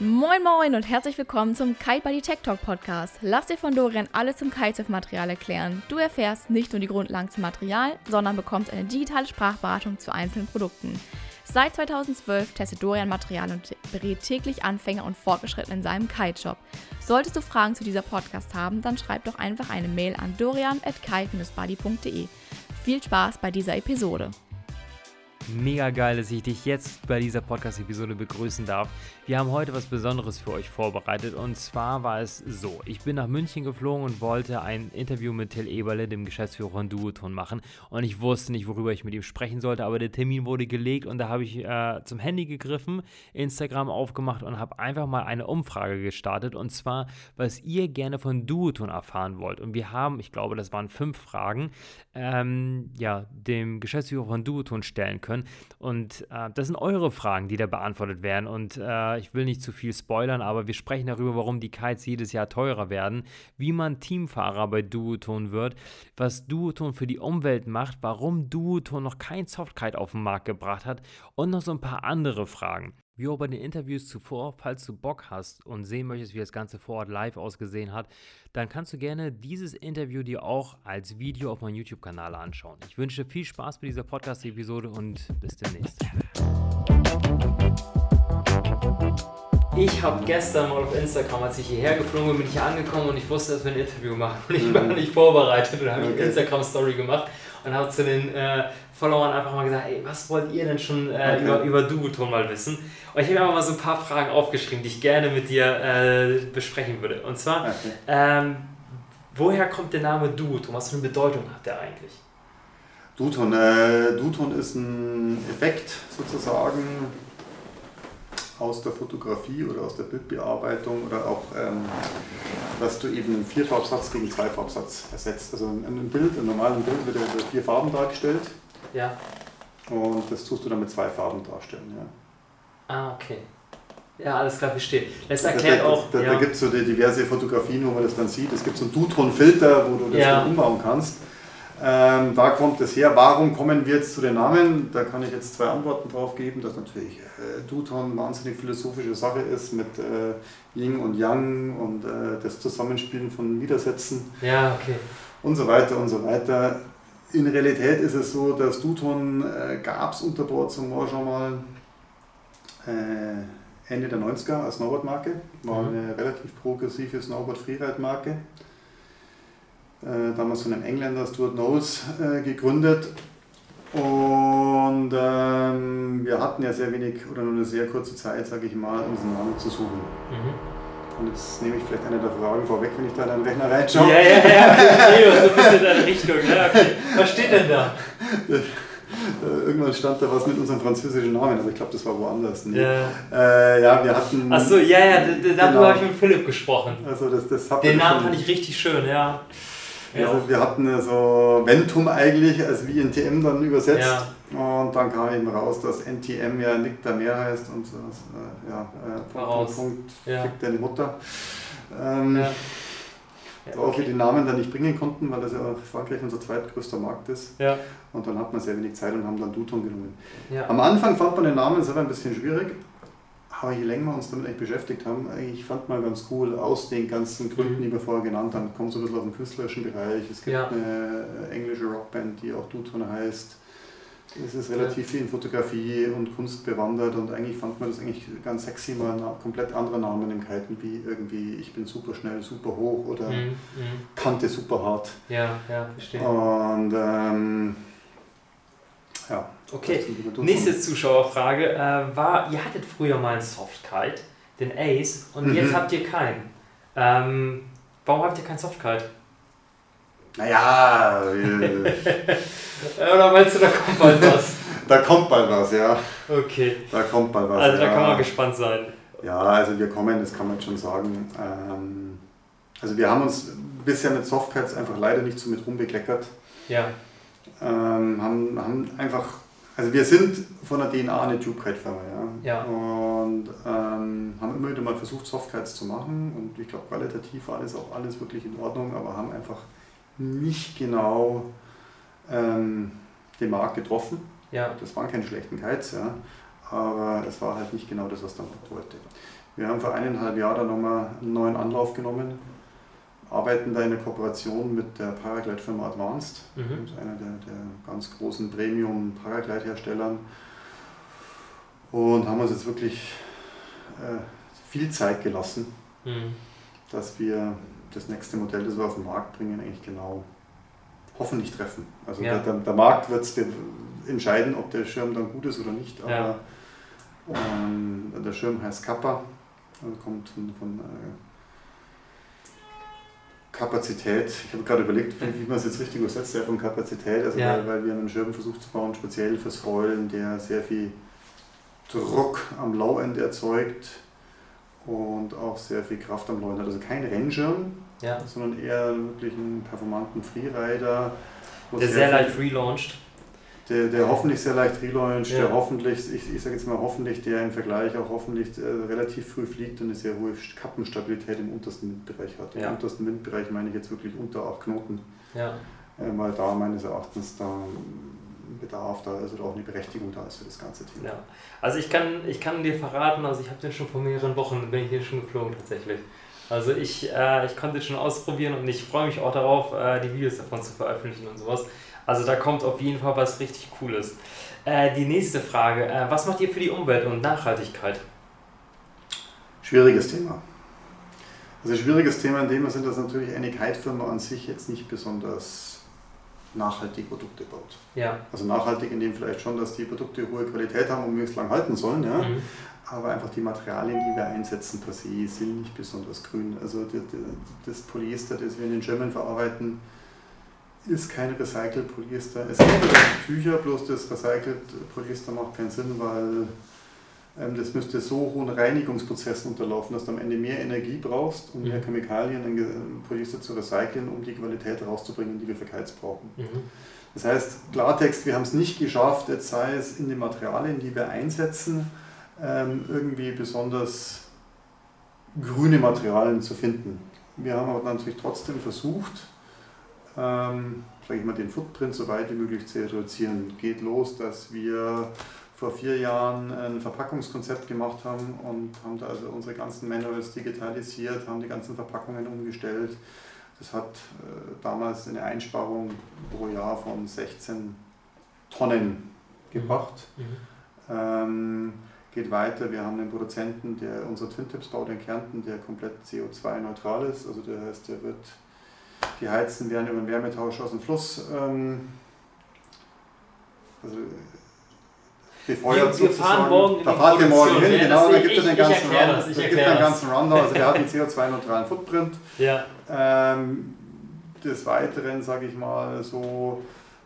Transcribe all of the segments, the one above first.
Moin Moin und herzlich willkommen zum Kite Buddy Tech Talk Podcast. Lass dir von Dorian alles zum Kitesurf-Material erklären. Du erfährst nicht nur die Grundlagen zum Material, sondern bekommst eine digitale Sprachberatung zu einzelnen Produkten. Seit 2012 testet Dorian Material und berät täglich Anfänger und Fortgeschrittene in seinem Kite-Shop. Solltest du Fragen zu dieser Podcast haben, dann schreib doch einfach eine Mail an dorian@kite-buddy.de. Viel Spaß bei dieser Episode. Mega geil, dass ich dich jetzt bei dieser Podcast-Episode begrüßen darf. Wir haben heute was Besonderes für euch vorbereitet und zwar war es so, ich bin nach München geflogen und wollte ein Interview mit Till Eberle, dem Geschäftsführer von Duotone, machen und ich wusste nicht, worüber ich mit ihm sprechen sollte, aber der Termin wurde gelegt und da habe ich zum Handy gegriffen, Instagram aufgemacht und habe einfach mal eine Umfrage gestartet und zwar, was ihr gerne von Duotone erfahren wollt und wir haben, ich glaube, das waren 5 Fragen, dem Geschäftsführer von Duotone stellen können. Und das sind eure Fragen, die da beantwortet werden und ich will nicht zu viel spoilern, aber wir sprechen darüber, warum die Kites jedes Jahr teurer werden, wie man Teamfahrer bei Duotone wird, was Duotone für die Umwelt macht, warum Duotone noch kein Softkite auf den Markt gebracht hat und noch so ein paar andere Fragen. Wie auch bei den Interviews zuvor, falls du Bock hast und sehen möchtest, wie das Ganze vor Ort live ausgesehen hat, dann kannst du gerne dieses Interview dir auch als Video auf meinem YouTube-Kanal anschauen. Ich wünsche dir viel Spaß bei dieser Podcast-Episode und bis demnächst. Ich habe gestern mal auf Instagram, als ich hierher geflogen bin, bin ich hier angekommen und ich wusste, dass wir ein Interview machen und ich war nicht vorbereitet und habe eine Instagram-Story gemacht. Und habe zu den Followern einfach mal gesagt, ey, was wollt ihr denn schon über Duotone mal wissen? Und ich habe einfach mal so ein paar Fragen aufgeschrieben, die ich gerne mit dir besprechen würde. Und zwar, woher kommt der Name Duotone? Was für eine Bedeutung hat der eigentlich? Duotone ist ein Effekt sozusagen aus der Fotografie oder aus der Bildbearbeitung oder auch, dass du eben einen 4-Farbsatz gegen einen 3-Farbsatz ersetzt. Also im normalen Bild wird ja 4 Farben dargestellt. Ja. Und das tust du dann mit 2 Farben darstellen. Ja. Ah, okay. Ja, alles klar, verstehe. Das erklärt auch. Da gibt es so diverse Fotografien, wo man das dann sieht. Es gibt so einen Duotone-Filter, wo du das dann umbauen kannst. Da kommt es her. Warum kommen wir jetzt zu den Namen? Da kann ich jetzt 2 Antworten drauf geben, dass natürlich Duotone wahnsinnig philosophische Sache ist mit Yin und Yang und das Zusammenspielen von Widersätzen und so weiter und so weiter. In Realität ist es so, dass Duotone gab es unter Bord zum War schon mal Ende der 90er als Snowboard-Marke. War eine relativ progressive Snowboard-Freeride-Marke. Damals von einem Engländer, Stuart Knowles, gegründet und wir hatten ja sehr wenig oder nur eine sehr kurze Zeit, sage ich mal, um diesen Namen zu suchen. Und jetzt nehme ich vielleicht eine der Fragen vorweg, wenn ich da in deinen Rechner reinschaue. Ja, so ein bisschen in deine Richtung. Ja, okay. Was steht denn da? Irgendwann stand da was mit unserem französischen Namen, aber ich glaube, das war woanders. Ne? Wir hatten... Achso, darüber habe ich mit Philipp gesprochen. Also das hat den Namen fand ich richtig schön, ja. Also wir hatten so Ventum eigentlich, als wie NTM dann übersetzt und dann kam eben raus, dass NTM ja Nick der Meer heißt und so, Punkt, Fick deine Mutter. Auch wir den Namen dann nicht bringen konnten, weil das ja auch Frankreich unser zweitgrößter Markt ist und dann hat man sehr wenig Zeit und haben dann Duotone genommen. Ja. Am Anfang fand man den Namen selber ein bisschen schwierig, aber je länger wir uns damit eigentlich beschäftigt haben, ich fand mal ganz cool, aus den ganzen Gründen, die wir vorher genannt haben, kommt so ein bisschen aus dem künstlerischen Bereich. Es gibt eine englische Rockband, die auch Duotone heißt. Es ist relativ viel in Fotografie und Kunst bewandert und eigentlich fand man das eigentlich ganz sexy, mal einen komplett anderen Namen im Kiten, wie irgendwie ich bin super schnell, super hoch oder Kante super hart. Ja, verstehe. Und okay, nächste Zuschauerfrage war, ihr hattet früher mal einen Softkite, den Ace, und jetzt habt ihr keinen. Warum habt ihr keinen Softkite? Naja, oder meinst du, da kommt bald was? Da kommt bald was, ja. Okay. Da kommt bald was, also da kann man gespannt sein. Ja, also wir kommen, das kann man schon sagen. Also wir haben uns bisher mit Softkites einfach leider nicht so mit rumbekleckert. Ja. Haben einfach, also wir sind von der DNA eine Tube-Kite-Firma, und haben immer wieder mal versucht, Softkites zu machen und ich glaube qualitativ war alles wirklich in Ordnung, aber haben einfach nicht genau den Markt getroffen. Ja. Das waren keine schlechten Kites, aber es war halt nicht genau das, was der Markt wollte. Wir haben vor 1,5 Jahren dann nochmal einen neuen Anlauf genommen, arbeiten da in der Kooperation mit der Paraglide-Firma Advanced, das ist einer der ganz großen Premium-Paraglide-Herstellern, und haben uns jetzt wirklich viel Zeit gelassen, dass wir das nächste Modell, das wir auf den Markt bringen, eigentlich genau hoffentlich treffen. Also ja, der Markt wird entscheiden, ob der Schirm dann gut ist oder nicht. Aber ja, der Schirm heißt Kappa, also kommt von Kapazität. Ich habe gerade überlegt, wie man es jetzt richtig übersetzt, von Kapazität, also ja, weil wir einen Schirm versucht zu bauen, speziell fürs Heulen, der sehr viel Druck am Low-End erzeugt und auch sehr viel Kraft am Low-End hat. Also kein Rennschirm, ja, sondern eher wirklich einen performanten Freerider. Der sehr leicht relaunched. Der hoffentlich sehr leicht relaunched, ja, der hoffentlich, ich sage jetzt mal hoffentlich, der im Vergleich auch hoffentlich relativ früh fliegt und eine sehr hohe Kappenstabilität im untersten Windbereich hat. Ja. Im untersten Windbereich meine ich jetzt wirklich unter 8 Knoten, ja, weil da meines Erachtens da Bedarf da ist oder auch eine Berechtigung da ist für das ganze Thema. Ja. Also ich kann dir verraten, also ich habe den schon vor mehreren Wochen, bin ich hier schon geflogen tatsächlich. Also ich konnte es schon ausprobieren und ich freue mich auch darauf, die Videos davon zu veröffentlichen und sowas. Also da kommt auf jeden Fall was richtig Cooles. Die nächste Frage, was macht ihr für die Umwelt und Nachhaltigkeit? Schwieriges Thema. Also schwieriges Thema in dem Sinne, dass natürlich eine Kite-Firma an sich jetzt nicht besonders nachhaltige Produkte baut. Ja. Also nachhaltig in dem vielleicht schon, dass die Produkte hohe Qualität haben und möglichst lang halten sollen, ja? Aber einfach die Materialien, die wir einsetzen per se, sind nicht besonders grün. Also das Polyester, das wir in den Schirmen verarbeiten, ist kein Recycle-Polyester. Es gibt Tücher, bloß das Recycle-Polyester macht keinen Sinn, weil das müsste so hohen Reinigungsprozessen unterlaufen, dass du am Ende mehr Energie brauchst, um mehr Chemikalien in Polyester zu recyceln, um die Qualität rauszubringen, die wir für Kites brauchen. Das heißt, Klartext, wir haben es nicht geschafft, jetzt sei es in den Materialien, die wir einsetzen, irgendwie besonders grüne Materialien zu finden. Wir haben aber natürlich trotzdem versucht, sage ich mal, den Footprint so weit wie möglich zu reduzieren. Geht los, dass wir vor 4 Jahren ein Verpackungskonzept gemacht haben und haben da also unsere ganzen Manuals digitalisiert, haben die ganzen Verpackungen umgestellt. Das hat damals eine Einsparung pro Jahr von 16 Tonnen gebracht. Geht weiter, wir haben einen Produzenten, der unsere Twin-Tips baut in Kärnten, der komplett CO2-neutral ist. Also der heißt, der wird, die Heizen werden über den Wärmetausch aus dem Fluss also befeuert sozusagen. Morgen, da fahrt ihr morgen hin, genau, da gibt es einen ganzen Rundown, also der hat einen CO2-neutralen Footprint. Ja. Des Weiteren, sage ich mal, so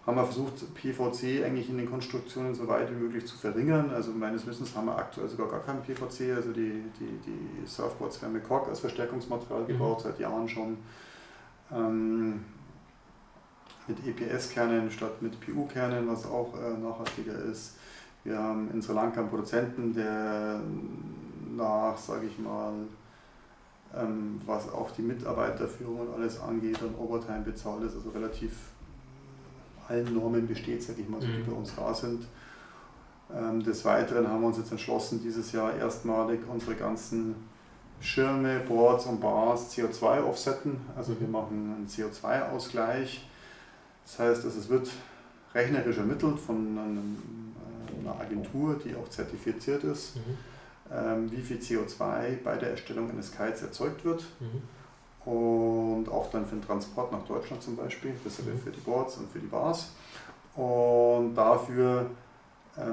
haben wir versucht, PVC eigentlich in den Konstruktionen so weit wie möglich zu verringern. Also meines Wissens haben wir aktuell sogar gar keinen PVC, also die Surfboards werden mit Kork als Verstärkungsmaterial gebaut, seit Jahren schon. Mit EPS-Kernen statt mit PU-Kernen, was auch nachhaltiger ist. Wir haben in Sri Lanka einen Produzenten, der nach, sage ich mal, was auch die Mitarbeiterführung und alles angeht, an Overtime bezahlt ist, also relativ allen Normen besteht, sage ich mal, so die bei uns da sind. Des Weiteren haben wir uns jetzt entschlossen, dieses Jahr erstmalig unsere ganzen Schirme, Boards und Bars CO2 offsetten, also wir machen einen CO2-Ausgleich. Das heißt, es wird rechnerisch ermittelt von einer Agentur, die auch zertifiziert ist, wie viel CO2 bei der Erstellung eines Kites erzeugt wird und auch dann für den Transport nach Deutschland zum Beispiel, das wäre für die Boards und für die Bars. Und dafür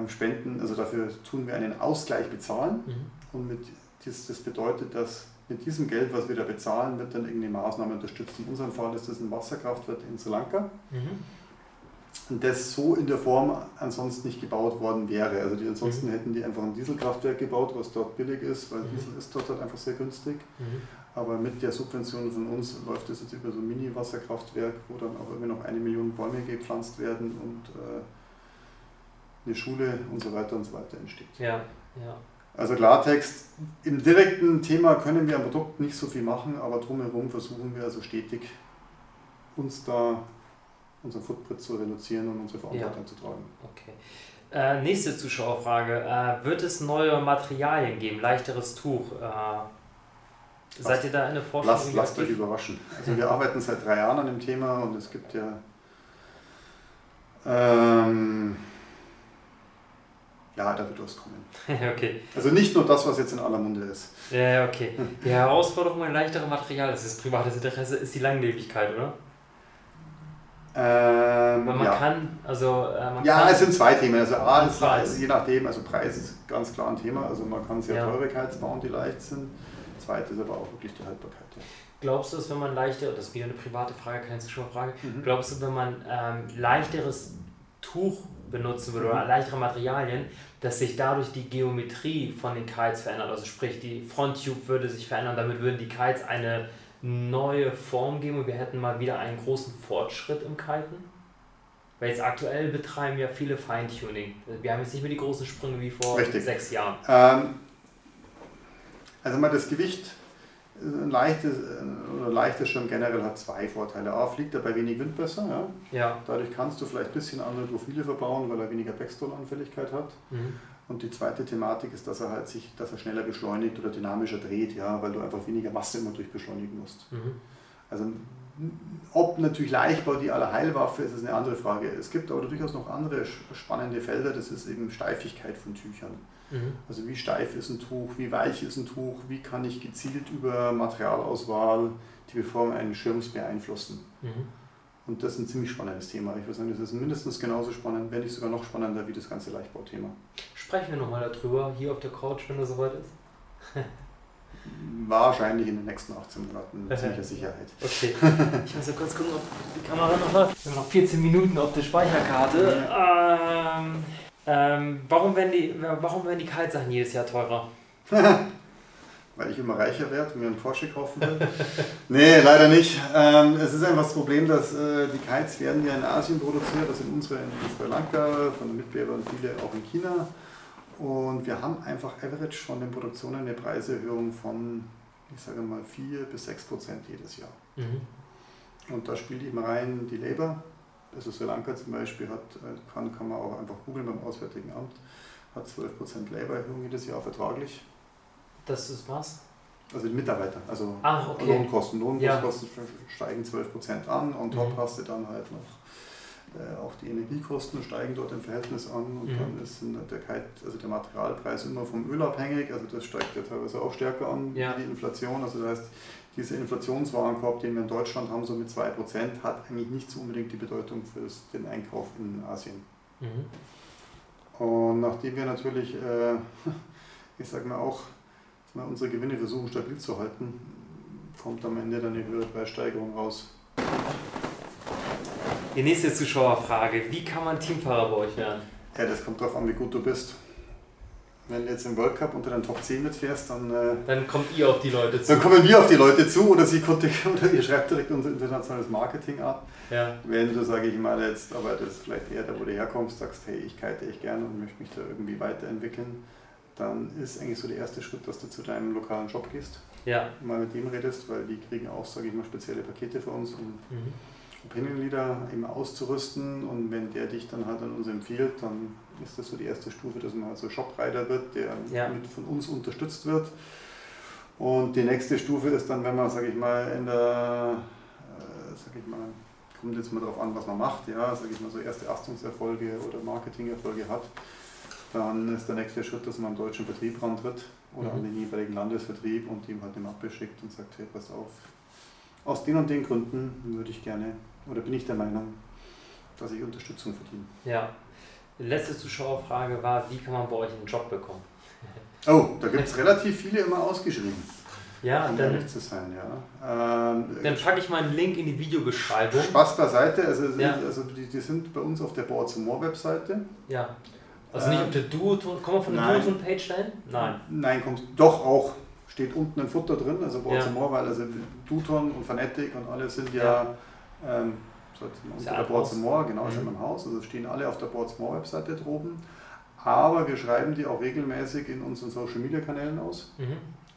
spenden, also dafür tun wir einen Ausgleich bezahlen und mit das bedeutet, dass mit diesem Geld, was wir da bezahlen, wird dann irgendeine Maßnahme unterstützt. In unserem Fall ist das ein Wasserkraftwerk in Sri Lanka. Und das so in der Form ansonsten nicht gebaut worden wäre. Also die ansonsten hätten die einfach ein Dieselkraftwerk gebaut, was dort billig ist, weil Diesel ist dort halt einfach sehr günstig. Aber mit der Subvention von uns läuft das jetzt über so ein Mini-Wasserkraftwerk, wo dann auch immer noch 1 Million Bäume gepflanzt werden und eine Schule und so weiter entsteht. Ja, ja. Also Klartext, im direkten Thema können wir am Produkt nicht so viel machen, aber drumherum versuchen wir also stetig, unseren Footprint zu reduzieren und unsere Verantwortung zu tragen. Okay. Nächste Zuschauerfrage. Wird es neue Materialien geben? Leichteres Tuch? Seid ihr da in der Forschung? Lasst euch überraschen. Also wir arbeiten seit 3 Jahren an dem Thema und es gibt ja da wird was kommen. Okay. Also nicht nur das, was jetzt in aller Munde ist. Ja, okay. Die Herausforderung an leichtere Material, das ist privates Interesse, ist die Langlebigkeit, oder? Es sind 2 Themen. Also A ist Preis. Je nachdem, also Preis ist ganz klar ein Thema. Also man kann sehr teure Kites bauen, die leicht sind. Zweit ist aber auch wirklich die Haltbarkeit. Ja. Glaubst du, dass wenn man leichter, das ist wieder eine private Frage, keine Zuschauerfrage, glaubst du, wenn man leichteres Tuch benutzen würde oder leichtere Materialien, dass sich dadurch die Geometrie von den Kites verändert? Also sprich, die Front-Tube würde sich verändern, damit würden die Kites eine neue Form geben und wir hätten mal wieder einen großen Fortschritt im Kiten? Weil jetzt aktuell betreiben ja viele Feintuning. Wir haben jetzt nicht mehr die großen Sprünge wie vor 6 Jahren. Also mal das Gewicht, ein leichtes Schirm generell hat 2 Vorteile. A, fliegt er bei wenig Wind besser. Ja? Ja. Dadurch kannst du vielleicht ein bisschen andere Profile verbauen, weil er weniger Backstall-Anfälligkeit hat. Und die zweite Thematik ist, dass er schneller beschleunigt oder dynamischer dreht, weil du einfach weniger Masse immer durch beschleunigen musst. Also ob natürlich Leichtbau die Allerheilwaffe ist, ist eine andere Frage. Es gibt aber durchaus noch andere spannende Felder, das ist eben Steifigkeit von Tüchern. Also wie steif ist ein Tuch, wie weich ist ein Tuch, wie kann ich gezielt über Materialauswahl die Beformung eines Schirms beeinflussen. Und das ist ein ziemlich spannendes Thema. Ich würde sagen, das ist mindestens genauso spannend, wenn nicht sogar noch spannender wie das ganze Leichtbauthema. Sprechen wir nochmal darüber, hier auf der Couch, wenn das soweit ist? Wahrscheinlich in den nächsten 18 Monaten mit ziemlicher Sicherheit. Okay, ich muss ja kurz gucken, ob die Kamera noch läuft. Wir haben noch 14 Minuten auf der Speicherkarte. Warum werden die Kitesachen jedes Jahr teurer? Weil ich immer reicher werde und mir einen Porsche kaufen will? Nee, leider nicht. Es ist einfach das Problem, dass die Kites werden ja in Asien produziert, das sind unsere in Sri Lanka, von den Mitbewerbern viele auch in China. Und wir haben einfach average von den Produktionen eine Preiserhöhung von, ich sage mal, 4 bis 6% jedes Jahr. Und da spielt eben rein die Labor. Also Sri Lanka zum Beispiel kann man auch einfach googeln beim Auswärtigen Amt, hat 12% Laborerhöhung jedes Jahr vertraglich. Das ist was? Also die Mitarbeiter, also Lohnkosten. Lohnkosten steigen 12% an, on top hast du dann halt noch auch die Energiekosten steigen dort im Verhältnis an und dann ist der Materialpreis immer vom Öl abhängig, also das steigt ja teilweise auch stärker an wie die Inflation, also das heißt, dieser Inflationswarenkorb, den wir in Deutschland haben, so mit 2%, hat eigentlich nicht so unbedingt die Bedeutung für den Einkauf in Asien. Und nachdem wir natürlich, ich sag mal auch, unsere Gewinne versuchen stabil zu halten, kommt am Ende dann eine höhere Preissteigerung raus. Die nächste Zuschauerfrage, wie kann man Teamfahrer bei euch werden? Ja, das kommt darauf an, wie gut du bist. Wenn du jetzt im World Cup unter den Top 10 mitfährst, dann kommt ihr auf die Leute zu. Dann kommen wir auf die Leute zu oder ihr schreibt direkt unser internationales Marketing ab. Wenn du, sage ich mal jetzt, aber das ist vielleicht eher da, wo du herkommst, sagst, hey, ich kite echt gerne und möchte mich da irgendwie weiterentwickeln, dann ist eigentlich so der erste Schritt, dass du zu deinem lokalen Shop gehst. Mal mit dem redest, weil die kriegen auch, sage ich mal, spezielle Pakete für uns, um Opinion-Leader eben auszurüsten, und wenn der dich dann halt an uns empfiehlt, dann ist das so die erste Stufe, dass man halt so Shop-Rider wird, der mit von uns unterstützt wird. Und die nächste Stufe ist dann, wenn man, sage ich mal, kommt jetzt mal drauf an, was man macht, sage ich mal, so erste Astungserfolge oder Marketingerfolge hat, dann ist der nächste Schritt, dass man am deutschen Vertrieb rantritt oder an den jeweiligen Landesvertrieb und ihm halt eine Mappe schickt und sagt, hey, pass auf, aus den und den Gründen würde ich gerne, oder bin ich der Meinung, dass ich Unterstützung verdiene. Letzte Zuschauerfrage war, wie kann man bei euch einen Job bekommen? Oh, da gibt es relativ viele immer ausgeschrieben. Dann packe ich mal einen Link in die Videobeschreibung. Spaß beiseite, also die sind bei uns auf der Boards & More Webseite. Also nicht auf der Duotone, kommen wir von der Duotone-Page dahin? Nein, kommst doch auch. Steht unten ein Futter drin, also Boards & More, weil also Duotone und Fanatic und alle sind unter der Boards & More, genau, ist in meinem Haus, also stehen alle auf der Boards & More Webseite droben, aber wir schreiben die auch regelmäßig in unseren Social Media Kanälen aus,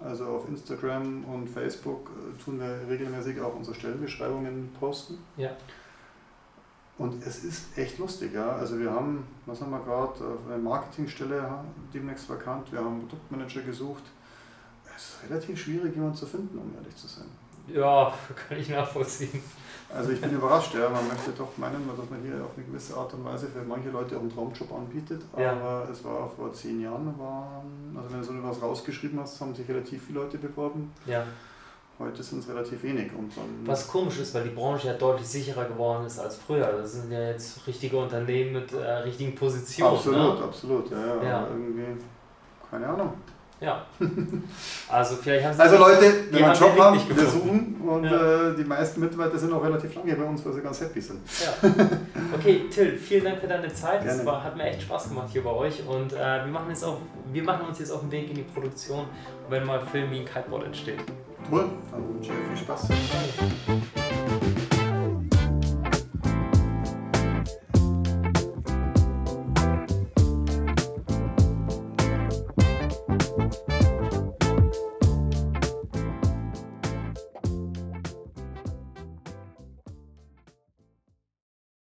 also auf Instagram und Facebook tun wir regelmäßig auch unsere Stellenbeschreibungen posten. Und es ist echt lustig, ja. Also wir haben, was haben wir gerade, eine Marketingstelle demnächst vakant, wir haben einen Produktmanager gesucht. Es ist relativ schwierig, jemanden zu finden, um ehrlich zu sein. Ja, kann ich nachvollziehen. Also ich bin überrascht, ja. Man möchte doch meinen, dass man hier auf eine gewisse Art und Weise für manche Leute auch einen Traumjob anbietet. Ja. Aber es war vor 10 Jahren, also wenn du so etwas rausgeschrieben hast, haben sich relativ viele Leute beworben. Ja. Heute sind es relativ wenig. Und dann was komisch ist, weil die Branche ja deutlich sicherer geworden ist als früher. Das sind ja jetzt richtige Unternehmen mit richtigen Positionen. Absolut, ne? Absolut. Ja, ja, ja. Aber irgendwie, keine Ahnung. Ja. Also vielleicht haben Sie Leute, wenn wir einen Job haben, wir suchen und ja. Die meisten Mitarbeiter sind auch relativ lange bei uns, weil sie ganz happy sind. Ja. Okay, Till, vielen Dank für deine Zeit. Es hat mir echt Spaß gemacht hier bei euch und wir machen uns jetzt auf den Weg in die Produktion, wenn mal Film wie ein Kiteboard entsteht. Cool, dann wünsche ich euch viel Spaß.